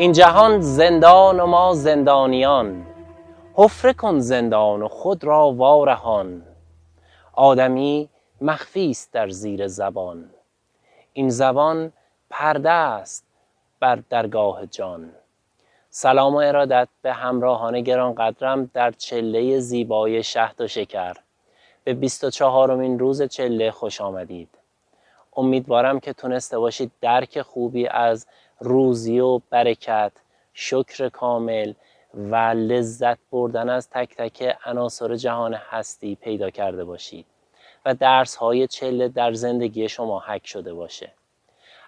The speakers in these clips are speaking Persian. این جهان زندان و ما زندانیان، حفره کن زندان و خود را وارهان. آدمی مخفی است در زیر زبان، این زبان پرده است بر درگاه جان. سلام و ارادت به همراهان گرانقدرم در چله زیبای شهد و شکر. به 24مین روز چله خوش آمدید. امیدوارم که تونسته باشید درک خوبی از روزی و برکت، شکر کامل و لذت بردن از تک تک عناصر جهان هستی پیدا کرده باشید و درس‌های چله در زندگی شما حک شده باشه.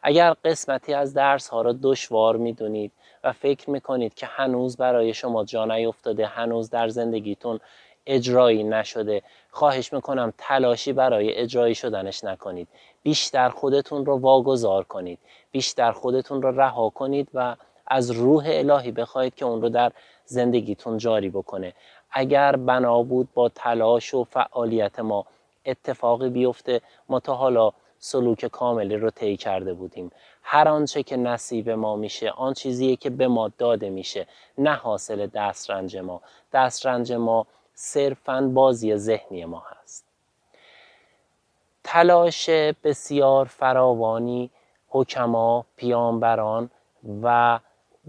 اگر قسمتی از درس‌ها را دشوار می‌دونید و فکر می‌کنید که هنوز برای شما جا نیفتاده، هنوز در زندگیتون اجرایی نشده، خواهش میکنم تلاشی برای اجرایی شدنش نکنید. بیشتر خودتون رو واگذار کنید، بیشتر خودتون رو رها کنید و از روح الهی بخواید که اون رو در زندگیتون جاری بکنه. اگر بنا بود با تلاش و فعالیت ما اتفاقی بیفته، ما تا حالا سلوک کاملی رو طی کرده بودیم. هر آنچه که نصیب ما میشه، آن چیزیه که به ما داده میشه، نه حاصل دسترنج ما. دسترنج ما صرفاً بازی ذهنی ما هست. تلاش بسیار فراوانی حکما، پیامبران و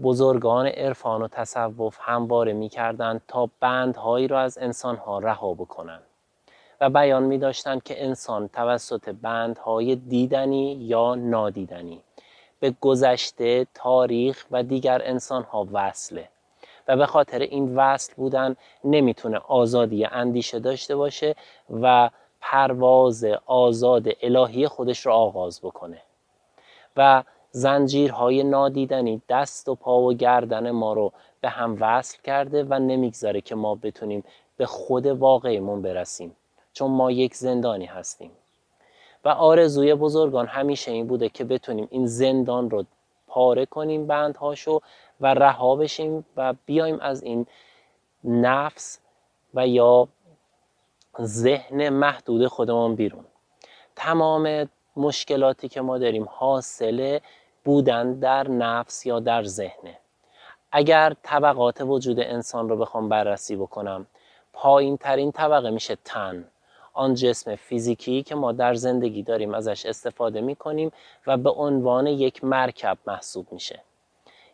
بزرگان عرفان و تصوف همواره می‌کردند تا بندهایی را از انسان‌ها رها بکنند و بیان می‌داشتند که انسان توسط بندهای دیدنی یا نادیدنی به گذشته، تاریخ و دیگر انسان‌ها وصله و به خاطر این وصل بودن نمیتونه آزادی اندیشه داشته باشه و پرواز آزاد الهی خودش رو آغاز بکنه. و زنجیرهای نادیدنی دست و پا و گردن ما رو به هم وصل کرده و نمیگذاره که ما بتونیم به خود واقعیمون برسیم، چون ما یک زندانی هستیم. و آرزوی بزرگان همیشه این بوده که بتونیم این زندان رو پاره کنیم، بندهاشو، و رها بشیم و بیایم از این نفس و یا ذهن محدود خودمون بیرون. تمام مشکلاتی که ما داریم حاصل بودن در نفس یا در ذهنه. اگر طبقات وجود انسان رو بخوام بررسی بکنم، پایین ترین طبقه میشه تن، آن جسم فیزیکی که ما در زندگی داریم ازش استفاده میکنیم و به عنوان یک مرکب محسوب میشه.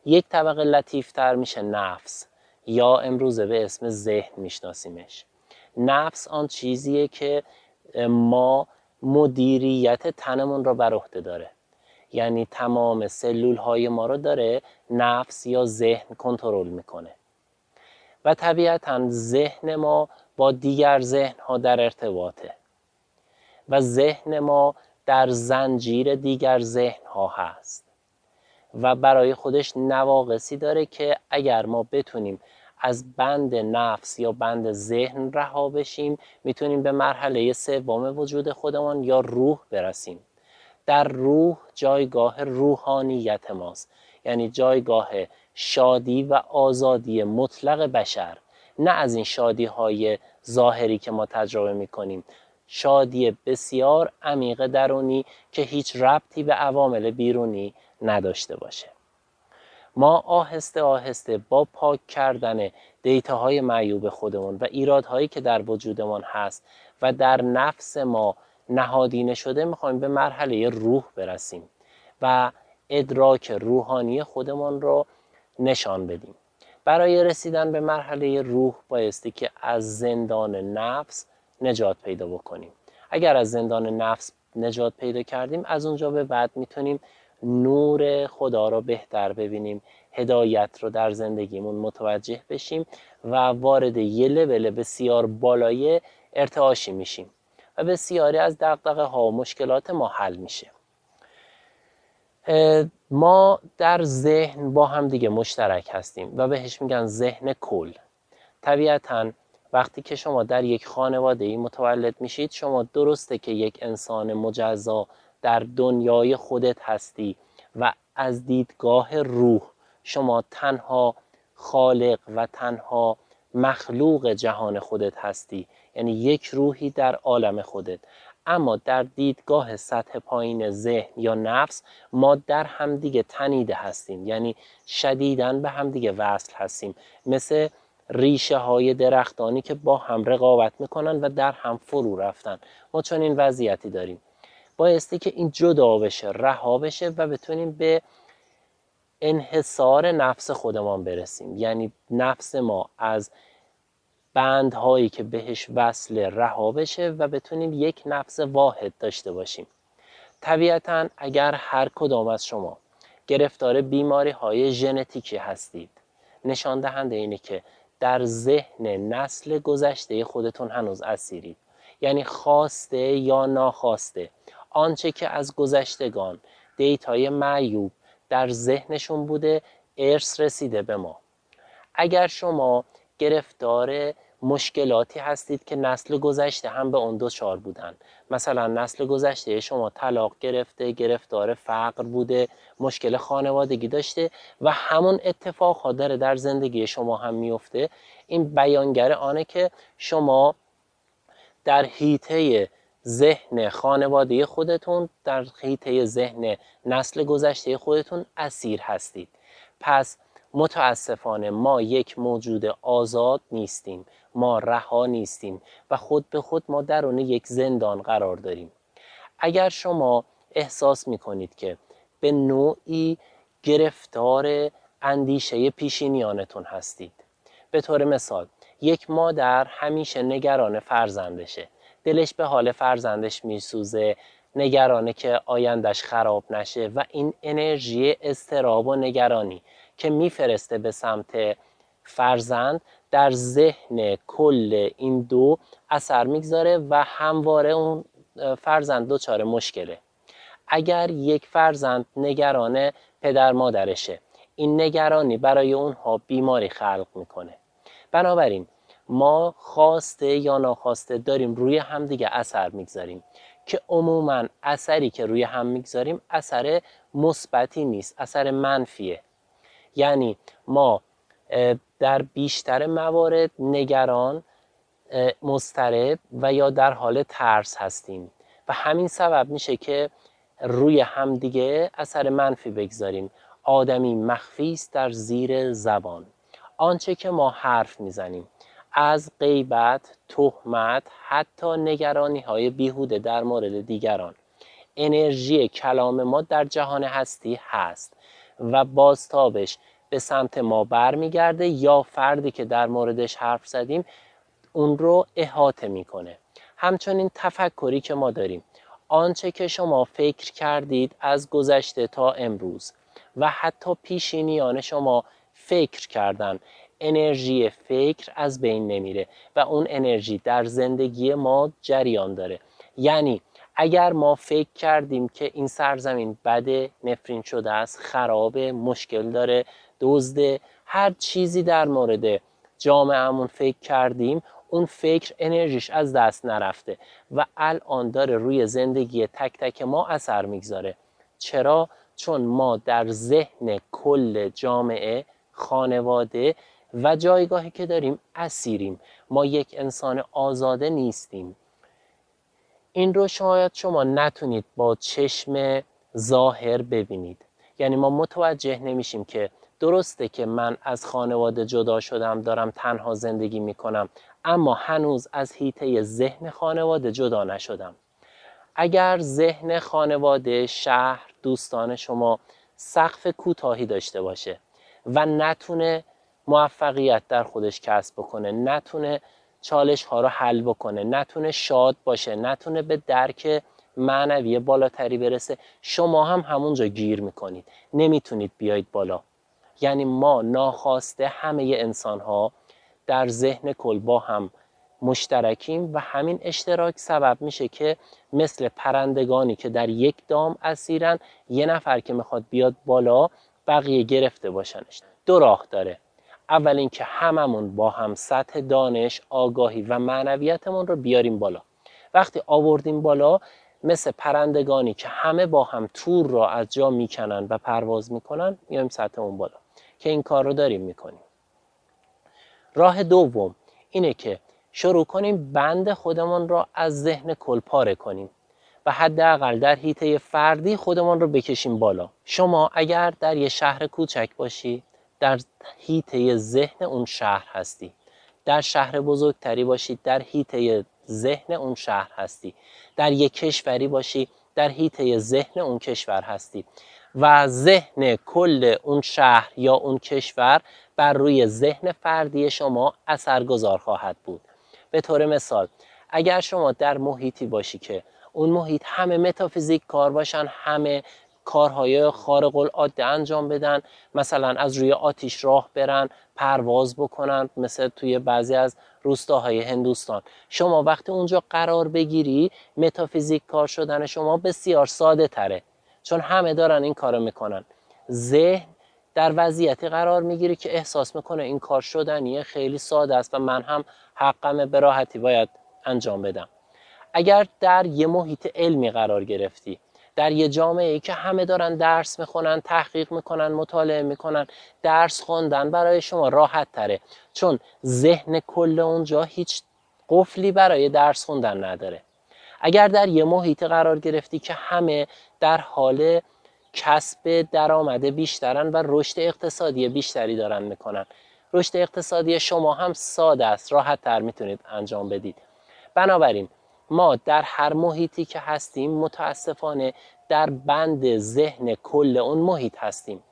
یک طبقه لطیفتر میشه نفس، یا امروزه به اسم ذهن میشناسیمش. نفس آن چیزیه که ما مدیریت تنمون را بر عهده داره، یعنی تمام سلول های ما رو داره نفس یا ذهن کنترل میکنه. و طبیعتا ذهن ما با دیگر ذهن ها در ارتباطه و ذهن ما در زنجیر دیگر ذهن ها هست و برای خودش نواقصی داره که اگر ما بتونیم از بند نفس یا بند ذهن رها بشیم، میتونیم به مرحله سوم وجود خودمان یا روح برسیم. در روح جایگاه روحانیت ماست، یعنی جایگاه شادی و آزادی مطلق بشر، نه از این شادی های ظاهری که ما تجربه میکنیم، شادی بسیار عمیق درونی که هیچ ربطی به عوامل بیرونی نداشته باشه. ما آهسته آهسته با پاک کردن دیتاهای معیوب خودمون و ایرادهایی که در وجودمون هست و در نفس ما نهادینه شده، میخوایم به مرحله روح برسیم و ادراک روحانی خودمون رو نشان بدیم. برای رسیدن به مرحله روح بایستی که از زندان نفس نجات پیدا بکنیم. اگر از زندان نفس نجات پیدا کردیم، از اونجا به بعد میتونیم نور خدا را بهتر ببینیم، هدایت رو در زندگیمون متوجه بشیم و وارد یه لول بسیار بالای ارتعاشی میشیم و بسیاری از دغدغه ها و مشکلات ما حل میشه. ما در ذهن با هم دیگه مشترک هستیم و بهش میگن ذهن کل. طبیعتاً وقتی که شما در یک خانواده‌ای متولد میشید، شما درسته که یک انسان مجزا در دنیای خودت هستی و از دیدگاه روح شما تنها خالق و تنها مخلوق جهان خودت هستی، یعنی یک روحی در عالم خودت. اما در دیدگاه سطح پایین ذهن یا نفس ما در همدیگه تنیده هستیم، یعنی شدیداً به همدیگه وصل هستیم، مثل ریشه های درختانی که با هم رقابت میکنن و در هم فرو رفتن. ما چون این وضعیتی داریم، بایستی که این جدا بشه، رها بشه و بتونیم به انحصار نفس خودمان برسیم، یعنی نفس ما از بندهایی که بهش وصل رها بشه و بتونیم یک نفس واحد داشته باشیم. طبیعتاً اگر هر کدام از شما گرفتار بیماری های ژنتیکی هستید، نشان دهنده اینه که در ذهن نسل گذشته خودتون هنوز اسیرید، یعنی خواسته یا ناخواسته آنچه که از گذشتگان دیتای معیوب در ذهنشون بوده ارث رسیده به ما. اگر شما گرفتار مشکلاتی هستید که نسل گذشته هم به اون دچار بودن، مثلا نسل گذشته شما طلاق گرفته، گرفتار فقر بوده، مشکل خانوادگی داشته و همون اتفاقها داره در زندگی شما هم میفته، این بیانگر آنه که شما در حیطه ذهن خانواده خودتون، در حیطه ذهن نسل گذشته خودتون اسیر هستید. پس متاسفانه ما یک موجود آزاد نیستیم، ما رها نیستیم و خود به خود ما درون یک زندان قرار داریم. اگر شما احساس میکنید که به نوعی گرفتار اندیشه پیشینیانتون هستید، به طور مثال یک مادر همیشه نگران فرزندشه، دلش به حال فرزندش میسوزه، نگرانه که آیندش خراب نشه و این انرژی اضطراب و نگرانی که میفرسته به سمت فرزند در ذهن کل این دو اثر میگذاره و همواره اون فرزند دچار مشکله. اگر یک فرزند نگران پدر مادرشه، این نگرانی برای اونها بیماری خلق میکنه. بنابراین ما خواسته یا ناخواسته داریم روی هم دیگه اثر میگذاریم که عموما اثری که روی هم میگذاریم اثر مثبتی نیست، اثر منفیه. یعنی ما در بیشتر موارد نگران، مضطرب و یا در حال ترس هستیم و همین سبب میشه که روی همدیگه اثر منفی بگذاریم. آدمی مخفی است در زیر زبان، آنچه که ما حرف میزنیم از غیبت، تهمت، حتی نگرانی های بیهوده در مورد دیگران. انرژی کلام ما در جهان هستی هست و بازتابش به سمت ما برمیگرده یا فردی که در موردش حرف زدیم اون رو احاطه میکنه. همچنین تفکری که ما داریم، آنچه که شما فکر کردید از گذشته تا امروز و حتی پیشینیان شما فکر کردن، انرژی فکر از بین نمیره و اون انرژی در زندگی ما جریان داره. یعنی اگر ما فکر کردیم که این سرزمین بده، نفرین شده است، خرابه، مشکل داره، دزده، هر چیزی در مورد جامعهمون فکر کردیم، اون فکر انرژیش از دست نرفته و الان داره روی زندگی تک تک ما اثر میگذاره. چرا؟ چون ما در ذهن کل جامعه، خانواده و جایگاهی که داریم اسیریم. ما یک انسان آزاده نیستیم. این رو شاید شما نتونید با چشم ظاهر ببینید، یعنی ما متوجه نمیشیم که درسته که من از خانواده جدا شدم، دارم تنها زندگی میکنم، اما هنوز از حیطه ذهن خانواده جدا نشدم. اگر ذهن خانواده، شهر، دوستان شما سقف کوتاهی داشته باشه و نتونه موفقیت در خودش کسب بکنه، نتونه چالش ها رو حل بکنه، نتونه شاد باشه، نتونه به درک معنوی بالاتری برسه، شما هم همونجا گیر میکنید، نمیتونید بیایید بالا. یعنی ما ناخواسته همه انسان ها در ذهن کل با هم مشترکیم و همین اشتراک سبب میشه که مثل پرندگانی که در یک دام اسیرن، یه نفر که میخواد بیاد بالا بقیه گرفته باشنش. دو راه داره، اول اینکه هممون با هم سطح دانش، آگاهی و معنویتمون رو بیاریم بالا. وقتی آوردیم بالا، مثل پرندگانی که همه با هم تور را از جا میکنن و پرواز میکنن، میایم سطحمون بالا که این کار رو داریم میکنیم. راه دوم اینه که شروع کنیم بند خودمون را از ذهن کلپاره کنیم و حداقل در حیطه فردی خودمون رو بکشیم بالا. شما اگر در یه شهر کوچک باشی در حیطه ذهن اون شهر هستی، در شهر بزرگتری باشی در حیطه ذهن اون شهر هستی، در یک کشوری باشی در حیطه ذهن اون کشور هستی و ذهن کل اون شهر یا اون کشور بر روی ذهن فردی شما اثرگذار خواهد بود. به طور مثال اگر شما در محیطی باشی که اون محیط همه متافیزیک کار باشن، همه کارهای خارق العاده انجام بدن، مثلا از روی آتش راه برن، پرواز بکنن، مثل توی بعضی از روستاهای هندوستان، شما وقتی اونجا قرار بگیری متافیزیک کار شدن شما بسیار ساده تره، چون همه دارن این کارو میکنن. ذهن در وضعیتی قرار میگیری که احساس میکنه این کار شدنیه، خیلی ساده است و من هم حقم به راحتی باید انجام بدم. اگر در یه محیط علمی قرار گرفتی، در یه جامعه ای که همه دارن درس میخونن، تحقیق میکنن، مطالعه میکنن، درس خوندن برای شما راحت تره، چون ذهن کل اونجا هیچ قفلی برای درس خوندن نداره. اگر در یه محیط قرار گرفتی که همه در حال کسب درآمد بیشترن و رشد اقتصادی بیشتری دارن میکنن، رشد اقتصادی شما هم ساده است، راحت تر میتونید انجام بدید. بنابراین ما در هر محیطی که هستیم متاسفانه در بند ذهن کل اون محیط هستیم.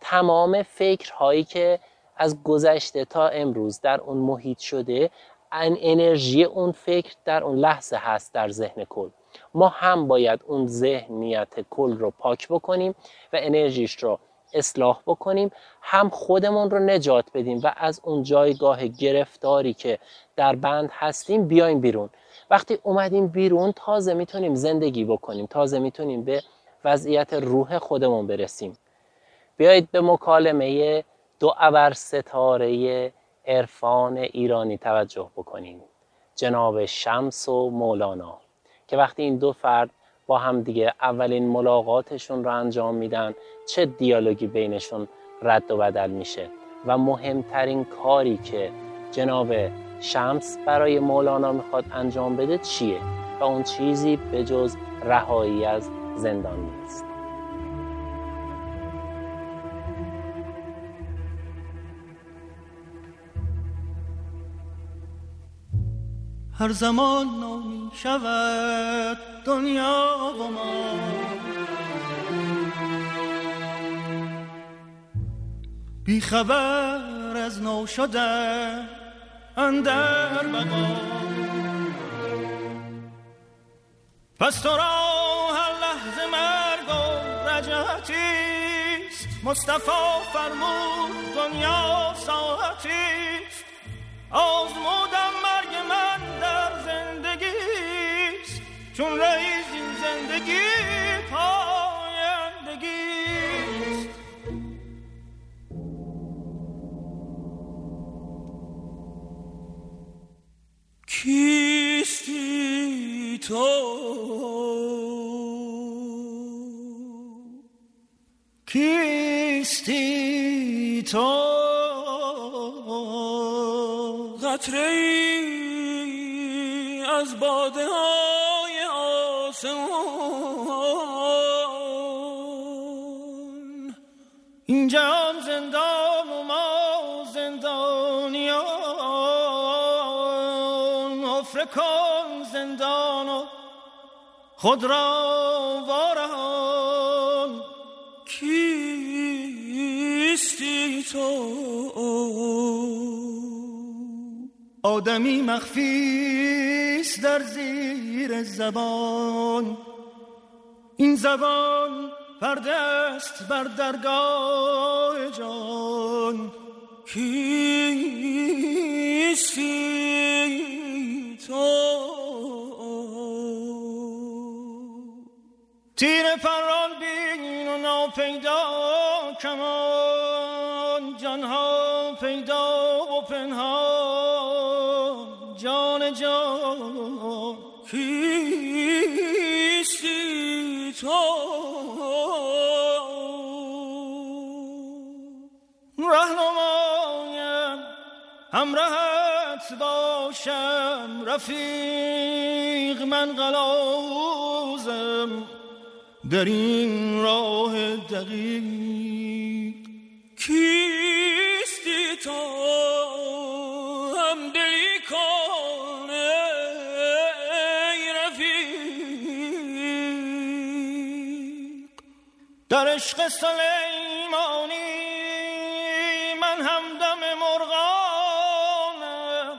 تمام فکرهایی که از گذشته تا امروز در اون محیط شده، انرژی اون فکر در اون لحظه هست در ذهن کل. ما هم باید اون ذهنیت کل رو پاک بکنیم و انرژیش رو اصلاح بکنیم، هم خودمون رو نجات بدیم و از اون جایگاه گرفتاری که در بند هستیم بیایم بیرون. وقتی اومدیم بیرون تازه میتونیم زندگی بکنیم، تازه میتونیم به وضعیت روح خودمون برسیم. بیایید به مکالمه دو ابر ستاره عرفان ایرانی توجه بکنیم، جناب شمس و مولانا، که وقتی این دو فرد با هم دیگه اولین ملاقاتشون رو انجام میدن چه دیالوگی بینشون رد و بدل میشه و مهمترین کاری که جناب شمس برای مولانا میخواد انجام بده چیه و اون چیزی به جز رهایی از زندان نیست. هر زمان نو شود دنیا و ما، بی خبر از نو شدن اندر بقا، پس تو را هر لحظه مرگ و رجعتیست. مصطفی فرمود دنیا ساعتیست، آزمودم مرگ من در زندگیست، چون رئیس این زندگی پایندگیست. کیستی تو کیستی تو، قطره‌ای از باده های آسمان، اینجا هم زندان و ما زندانیان. حفره کن زندان و خود را وارهان، کیستی تو؟ آدمی مخفیست در زیر زبان، این زبان پرده است بر درگاه جان. کیستی تو؟ تیر پران بین و ناپیدا کمان، جانها پیدا و پنهان، جان جان. کیستی تو؟ رهنمایم همراهت باشم رفیق، من قلاوزم در این راه دقیق. کیستی تو هم دلی کنه ای رفیق؟ در عشق سلیمانی من همدم مرغانم،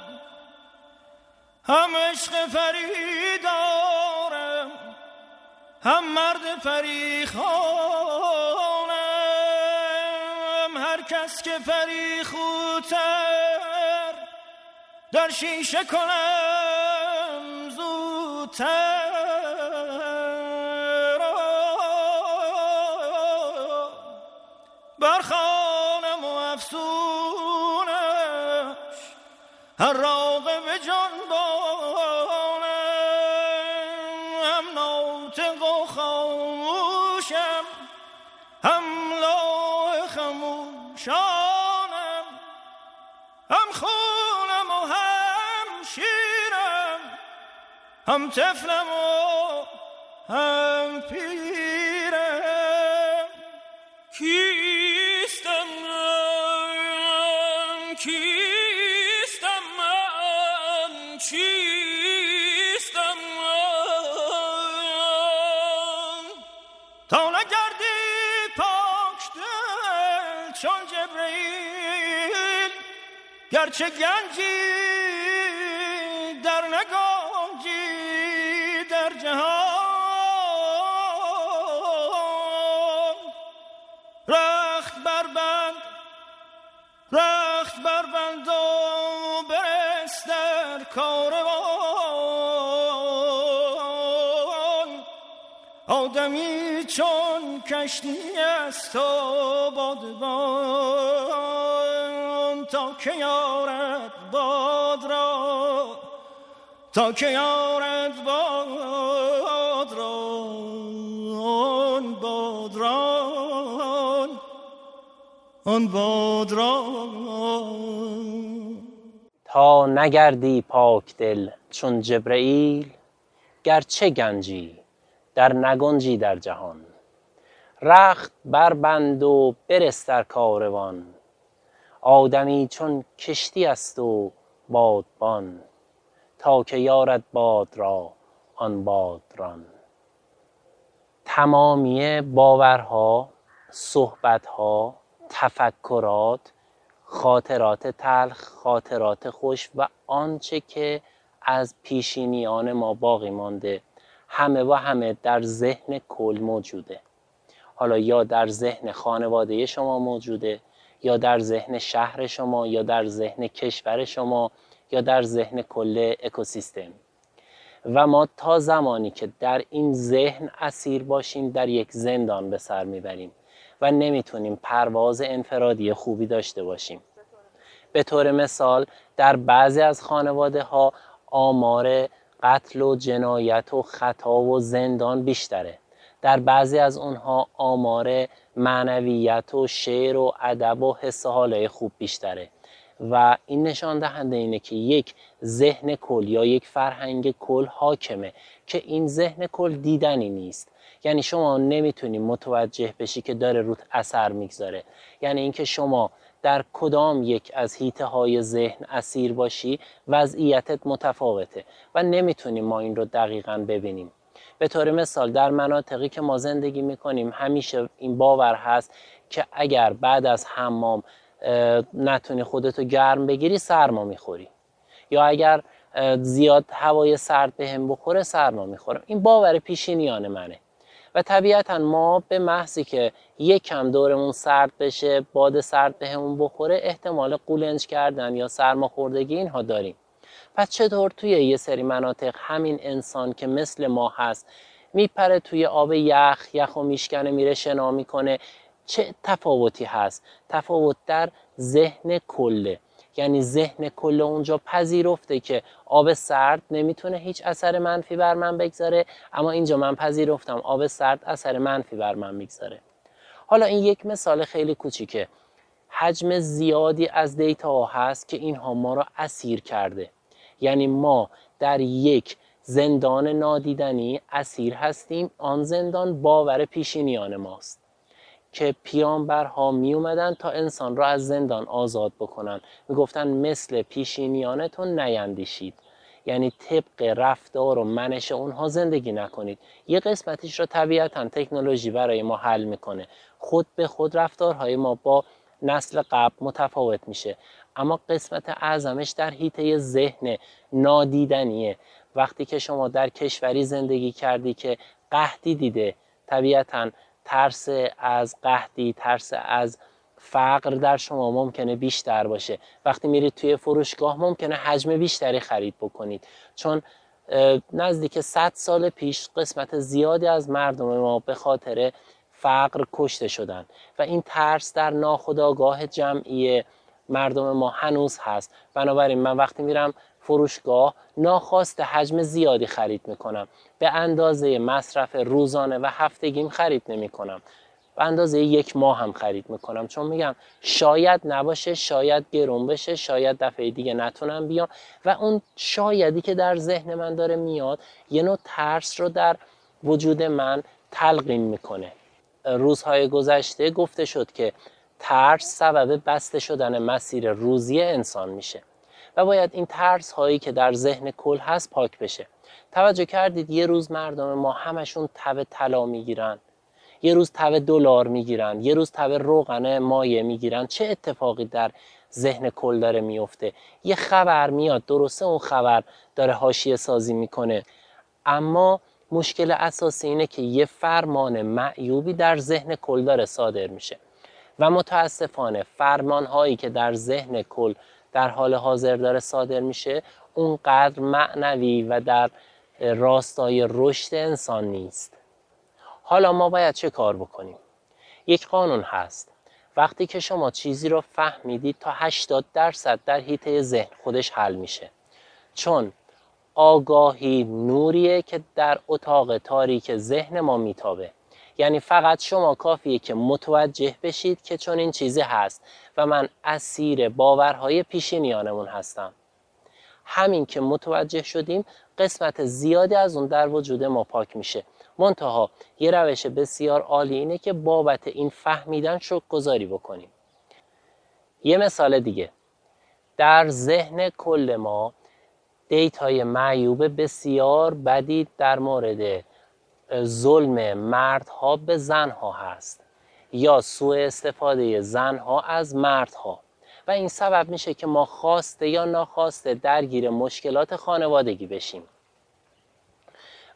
هم عشق فریدارم، هم مرد فریخانم. هر کس که فریخوتر در شیشه کنم زودتر، برخانم و افسونش هر راقه به جان بانم. هم ناطق و خاموشم، هم لاح خموشانم، هم خونم و هم شیرم، هم طفلم و هم پیرم. کیستم من تا نگردی پاک دل چون جبرئیل، گرچه گنجی در نگنجی در جهان. رخت بربند و برست در کاروان. آدمی چون کشتی است و بادبان، تا که یارد باد را آن بادران. تا نگردی پاک دل چون جبرئیل، گرچه گنجی در نگنجی در جهان. رخت بربند و برست در کاروان، آدمی چون کشتی است و بادبان، تا که یارد باد را آن بادران. تمامی باورها، صحبتها، تفکرات، خاطرات تلخ، خاطرات خوش و آنچه که از پیشینیان ما باقی مانده، همه در ذهن کل موجوده. حالا یا در ذهن خانواده شما موجوده، یا در ذهن شهر شما، یا در ذهن کشور شما، یا در ذهن کل اکوسیستم. و ما تا زمانی که در این ذهن اسیر باشیم، در یک زندان به سر میبریم و نمیتونیم پرواز انفرادی خوبی داشته باشیم. به طور مثال در بعضی از خانواده ها آمار قتل و جنایت و خطا و زندان بیشتره. در بعضی از اونها آمار معنویت و شعر و ادب و حس و حالای خوب بیشتره. و این نشان دهنده اینه که یک ذهن کل یا یک فرهنگ کل حاکمه که این ذهن کل دیدنی نیست. یعنی شما نمیتونی متوجه بشی که داره روت اثر میگذاره. یعنی اینکه شما در کدام یک از حیطه های ذهن اسیر باشی، وضعیتت متفاوته و نمیتونی ما این رو دقیقاً ببینیم. به طور مثال در مناطقی که ما زندگی میکنیم همیشه این باور هست که اگر بعد از حمام نتونی خودتو گرم بگیری سرما میخوری، یا اگر زیاد هوای سرد بهم بخوره سرما میخورم. این باور پیشینیان منه و طبیعتا ما به محضی که یک کم دورمون سرد بشه، باد سرد بهمون بخوره، احتمال قولنج کردن یا سرماخوردگی اینها داریم. پس چطور توی یه سری مناطق همین انسان که مثل ما هست میپره توی آب یخ و میشکنه، میره شنا میکنه؟ چه تفاوتی هست؟ تفاوت در ذهن کله. یعنی ذهن کل اونجا پذیرفته که آب سرد نمیتونه هیچ اثر منفی بر من بگذاره، اما اینجا من پذیرفتم آب سرد اثر منفی بر من میگذاره. حالا این یک مثال خیلی کوچیکه. حجم زیادی از دیتا هست که اینها ما را اسیر کرده. یعنی ما در یک زندان نادیدنی اسیر هستیم. آن زندان باور پیشینیان ماست که پیامبرها می اومدن تا انسان را از زندان آزاد بکنن، می گفتن مثل پیشینیانتون نیندیشید، یعنی طبق رفتار و منش اونها زندگی نکنید. یه قسمتیش را طبیعتا تکنولوژی برای ما حل میکنه، خود به خود رفتارهای ما با نسل قبل متفاوت میشه، اما قسمت اعظمش در حیطه ذهن نادیدنیه. وقتی که شما در کشوری زندگی کردی که قحطی دیده، طبیعتا ترس از قحطی، ترس از فقر در شما ممکنه بیشتر باشه. وقتی میرید توی فروشگاه ممکنه حجم بیشتری خرید بکنید، چون نزدیک 100 سال پیش قسمت زیادی از مردم ما به خاطر فقر کشته شدن و این ترس در ناخودآگاه جمعی مردم ما هنوز هست. بنابراین من وقتی میرم فروشگاه ناخواسته حجم زیادی خرید میکنم، به اندازه مصرف روزانه و هفتگیم خرید نمیکنم، به اندازه یک ماه هم خرید میکنم، چون میگم شاید نباشه، شاید گرون بشه، شاید دفعه دیگه نتونم بیام. و اون شایدی که در ذهن من داره میاد یه نوع ترس رو در وجود من تلقین میکنه. روزهای گذشته گفته شد که ترس سبب بسته شدن مسیر روزی انسان میشه و باید این ترس هایی که در ذهن کل هست پاک بشه. توجه کردید یه روز مردم ما همشون تب طلا میگیرن، یه روز تب دلار میگیرن، یه روز تب روغن مایع میگیرن. چه اتفاقی در ذهن کل داره میفته؟ یه خبر میاد، درسته اون خبر داره حاشیه سازی میکنه، اما مشکل اساسی اینه که یه فرمان معیوبی در ذهن کل داره صادر میشه و متاسفانه فرمان هایی که در ذهن کل در حال حاضر داره صادر میشه اونقدر معنوی و در راستای رشد انسان نیست. حالا ما باید چه کار بکنیم؟ یک قانون هست، وقتی که شما چیزی رو فهمیدید تا 80% در حیطه ذهن خودش حل میشه، چون آگاهی نوریه که در اتاق تاریک ذهن ما میتابه. یعنی فقط شما کافیه که متوجه بشید که چون این چیزی هست و من اسیر باورهای پیشینیانمون هستم. همین که متوجه شدیم قسمت زیادی از اون در وجود ما پاک میشه. منتها یه روش بسیار عالی اینه که بابت این فهمیدن شکرگزاری بکنیم. یه مثال دیگه، در ذهن کل ما دیتای معیوب بسیار بدی در مورد ظلم مردها به زنها هست یا سوء استفاده زنها از مردها و این سبب میشه که ما خواسته یا ناخواسته درگیر مشکلات خانوادگی بشیم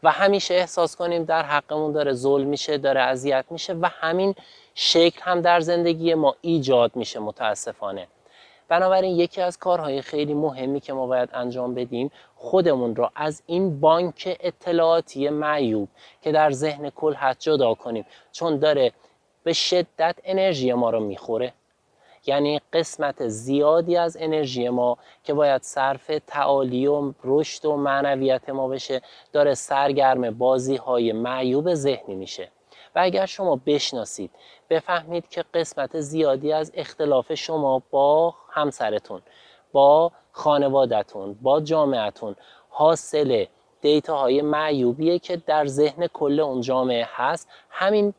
و همیشه احساس کنیم در حقمون داره ظلم میشه، داره اذیت میشه و همین شکل هم در زندگی ما ایجاد میشه متاسفانه. بنابراین یکی از کارهای خیلی مهمی که ما باید انجام بدیم خودمون را از این بانک اطلاعاتی معیوب که در ذهن کل هست جدا کنیم، چون داره به شدت انرژی ما رو میخوره. یعنی قسمت زیادی از انرژی ما که باید صرف تعالی و رشد و معنویت ما بشه داره سرگرم بازی های معیوب ذهنی میشه. و اگر شما بشناسید، بفهمید که قسمت زیادی از اختلاف شما با همسرتون، با خانوادتون، با جامعتون حاصل دیتاهای معیوبیه که در ذهن کل اون جامعه هست، همین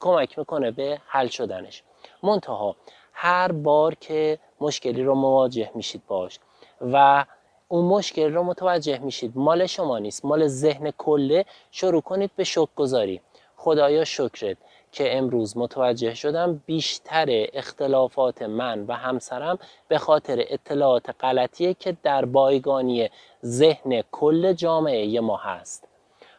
کمک میکنه به حل شدنش. منتها هر بار که مشکلی رو مواجه میشید باش و اون مشکل رو متوجه میشید مال شما نیست، مال ذهن کله، شروع کنید به شکرگزاری. خدایا شکرت که امروز متوجه شدم بیشتر اختلافات من و همسرم به خاطر اطلاعات غلطیه که در بایگانی ذهن کل جامعه ما هست.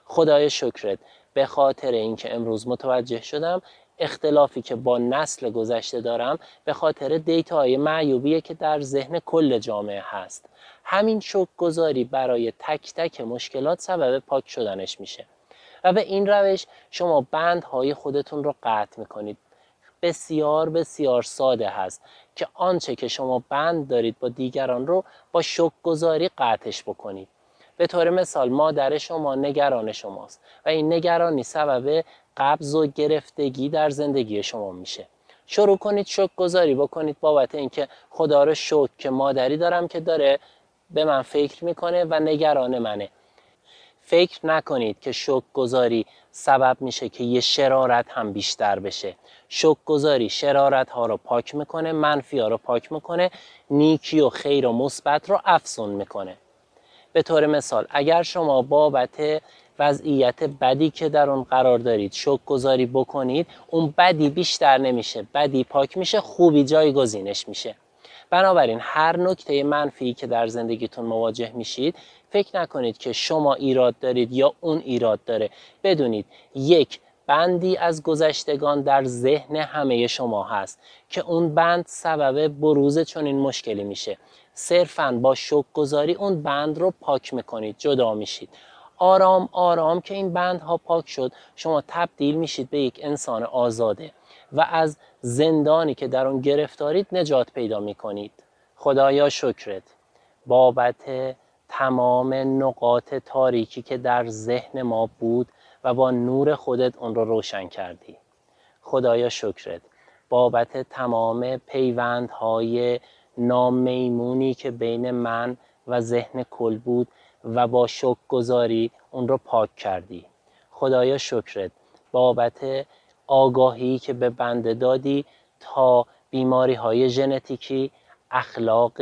خدایا شکرت به خاطر اینکه امروز متوجه شدم اختلافی که با نسل گذشته دارم به خاطر دیتاهای معیوبیه که در ذهن کل جامعه هست. همین شکرگزاری برای تک تک مشکلات سبب پاک شدنش میشه و به این روش شما بندهای خودتون رو قطع میکنید. بسیار بسیار ساده هست که آنچه که شما بند دارید با دیگران رو با شکرگزاری قطعش بکنید. به طور مثال مادر شما نگران شماست و این نگرانی سبب قبض و گرفتگی در زندگی شما میشه. شروع کنید شکرگزاری بکنید بابت اینکه خدا رو شکر که مادری دارم که داره به من فکر میکنه و نگران منه. فکر نکنید که شکرگزاری سبب میشه که یه شرارت هم بیشتر بشه. شکرگزاری شرارت ها رو پاک میکنه، منفی ها رو پاک میکنه، نیکی و خیر و مثبت رو افزون میکنه. به طور مثال اگر شما بابت وضعیت بدی که در اون قرار دارید شکرگزاری بکنید، اون بدی بیشتر نمیشه، بدی پاک میشه، خوبی جایگزینش میشه. بنابراین هر نکته منفی که در زندگیتون مواجه میشید فکر نکنید که شما ایراد دارید یا اون ایراد داره. بدونید یک بندی از گذشتگان در ذهن همه شما هست که اون بند سبب بروز چنین مشکلی میشه. صرفاً با شکرگزاری اون بند رو پاک میکنید، جدا میشید. آرام آرام که این بندها پاک شد، شما تبدیل میشید به یک انسان آزاده و از زندانی که در اون گرفتارید نجات پیدا میکنید. خدایا شکرت بابت تمام نقاط تاریکی که در ذهن ما بود و با نور خودت اون رو روشن کردی. خدایا شکرت بابت تمام پیوندهای نامیمونی که بین من و ذهن کل بود و با شکرگزاری اون رو پاک کردی. خدایا شکرت بابت آگاهی که به بنده دادی تا بیماری‌های ژنتیکی، اخلاق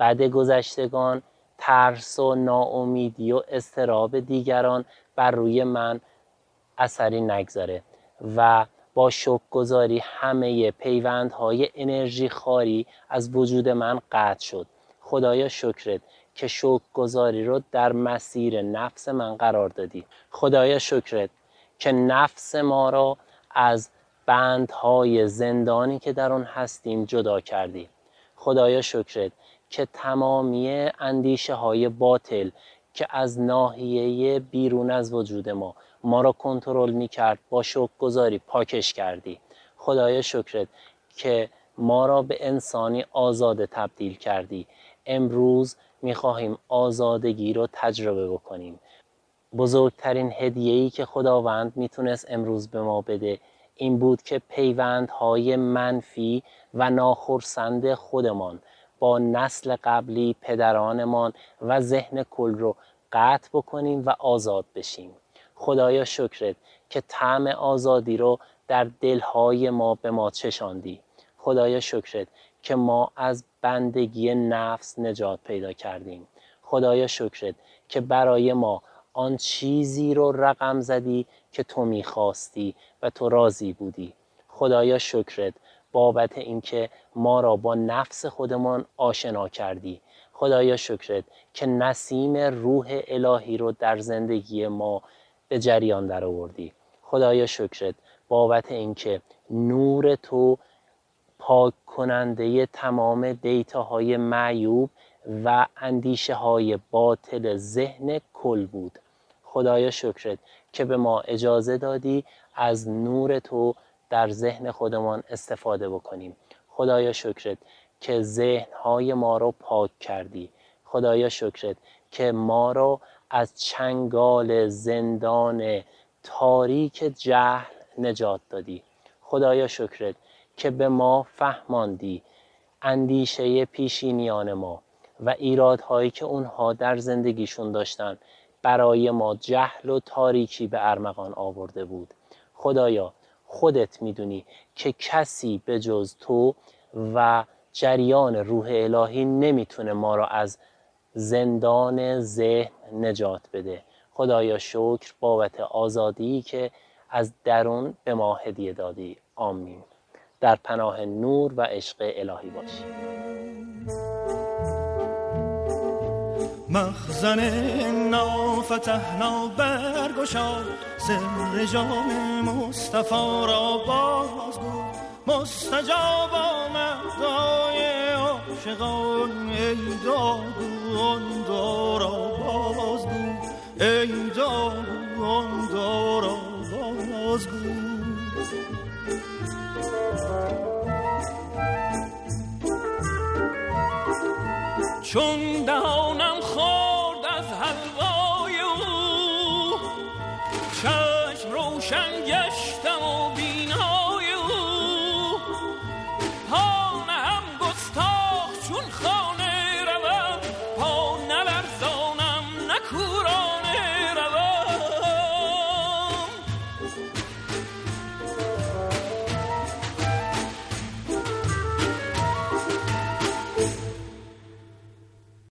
بد گذشتگان، ترس و ناامیدی و اضطراب دیگران بر روی من اثری نگذاره و با شکرگزاری همه پیوندهای انرژی خاری از وجود من قطع شد. خدایا شکرت که شکرگزاری رو در مسیر نفس من قرار دادی. خدایا شکرت که نفس ما را از بندهای زندانی که در اون هستیم جدا کردی. خدایا شکرت که تمامی اندیشه های باطل که از ناحیه بیرون از وجود ما را کنترل می کرد با شکرگزاری پاکش کردی. خدایا شکرت که ما را به انسانی آزاده تبدیل کردی. امروز می خواهیم آزادگی رو تجربه بکنیم. بزرگترین هدیه‌ای که خداوند میتونست امروز به ما بده این بود که پیوندهای منفی و ناخرسند خودمان با نسل قبلی، پدرانمان و ذهن کل رو قطع بکنیم و آزاد بشیم. خدایا شکرت که طعم آزادی رو در دلهای ما به ما چشاندی. خدایا شکرت که ما از بندگی نفس نجات پیدا کردیم. خدایا شکرت که برای ما آن چیزی رو رقم زدی که تو میخواستی و تو راضی بودی. خدایا شکرت بابت اینکه ما را با نفس خودمان آشنا کردی. خدایا شکرت که نسیم روح الهی رو در زندگی ما به جریان درآوردی. خدایا شکرت بابت اینکه نور تو پاک کننده تمام دیتاهای معیوب و اندیشه های باطل ذهن کل بود. خدایا شکرت که به ما اجازه دادی از نور تو در ذهن خودمان استفاده بکنیم. خدایا شکرت که ذهن های ما رو پاک کردی. خدایا شکرت که ما رو از چنگال زندان تاریک جهل نجات دادی. خدایا شکرت که به ما فهماندی اندیشه پیشینیان ما و ایرادهایی که اونها در زندگیشون داشتن برای ما جهل و تاریکی به ارمغان آورده بود. خدایا خودت میدونی که کسی به جز تو و جریان روح الهی نمیتونه ما را از زندان ذهن نجات بده. خدایا شکر بابت آزادی که از درون به ما هدیه دادی. آمین. در پناه نور و عشق الهی باشی. مخزن نافتحنا برگشاد، سر جام مصطفی را بازگو، مستجاب آمد دعای عاشقان، ای داغون دارا بازگو، ای داغون دارا بازگو. چون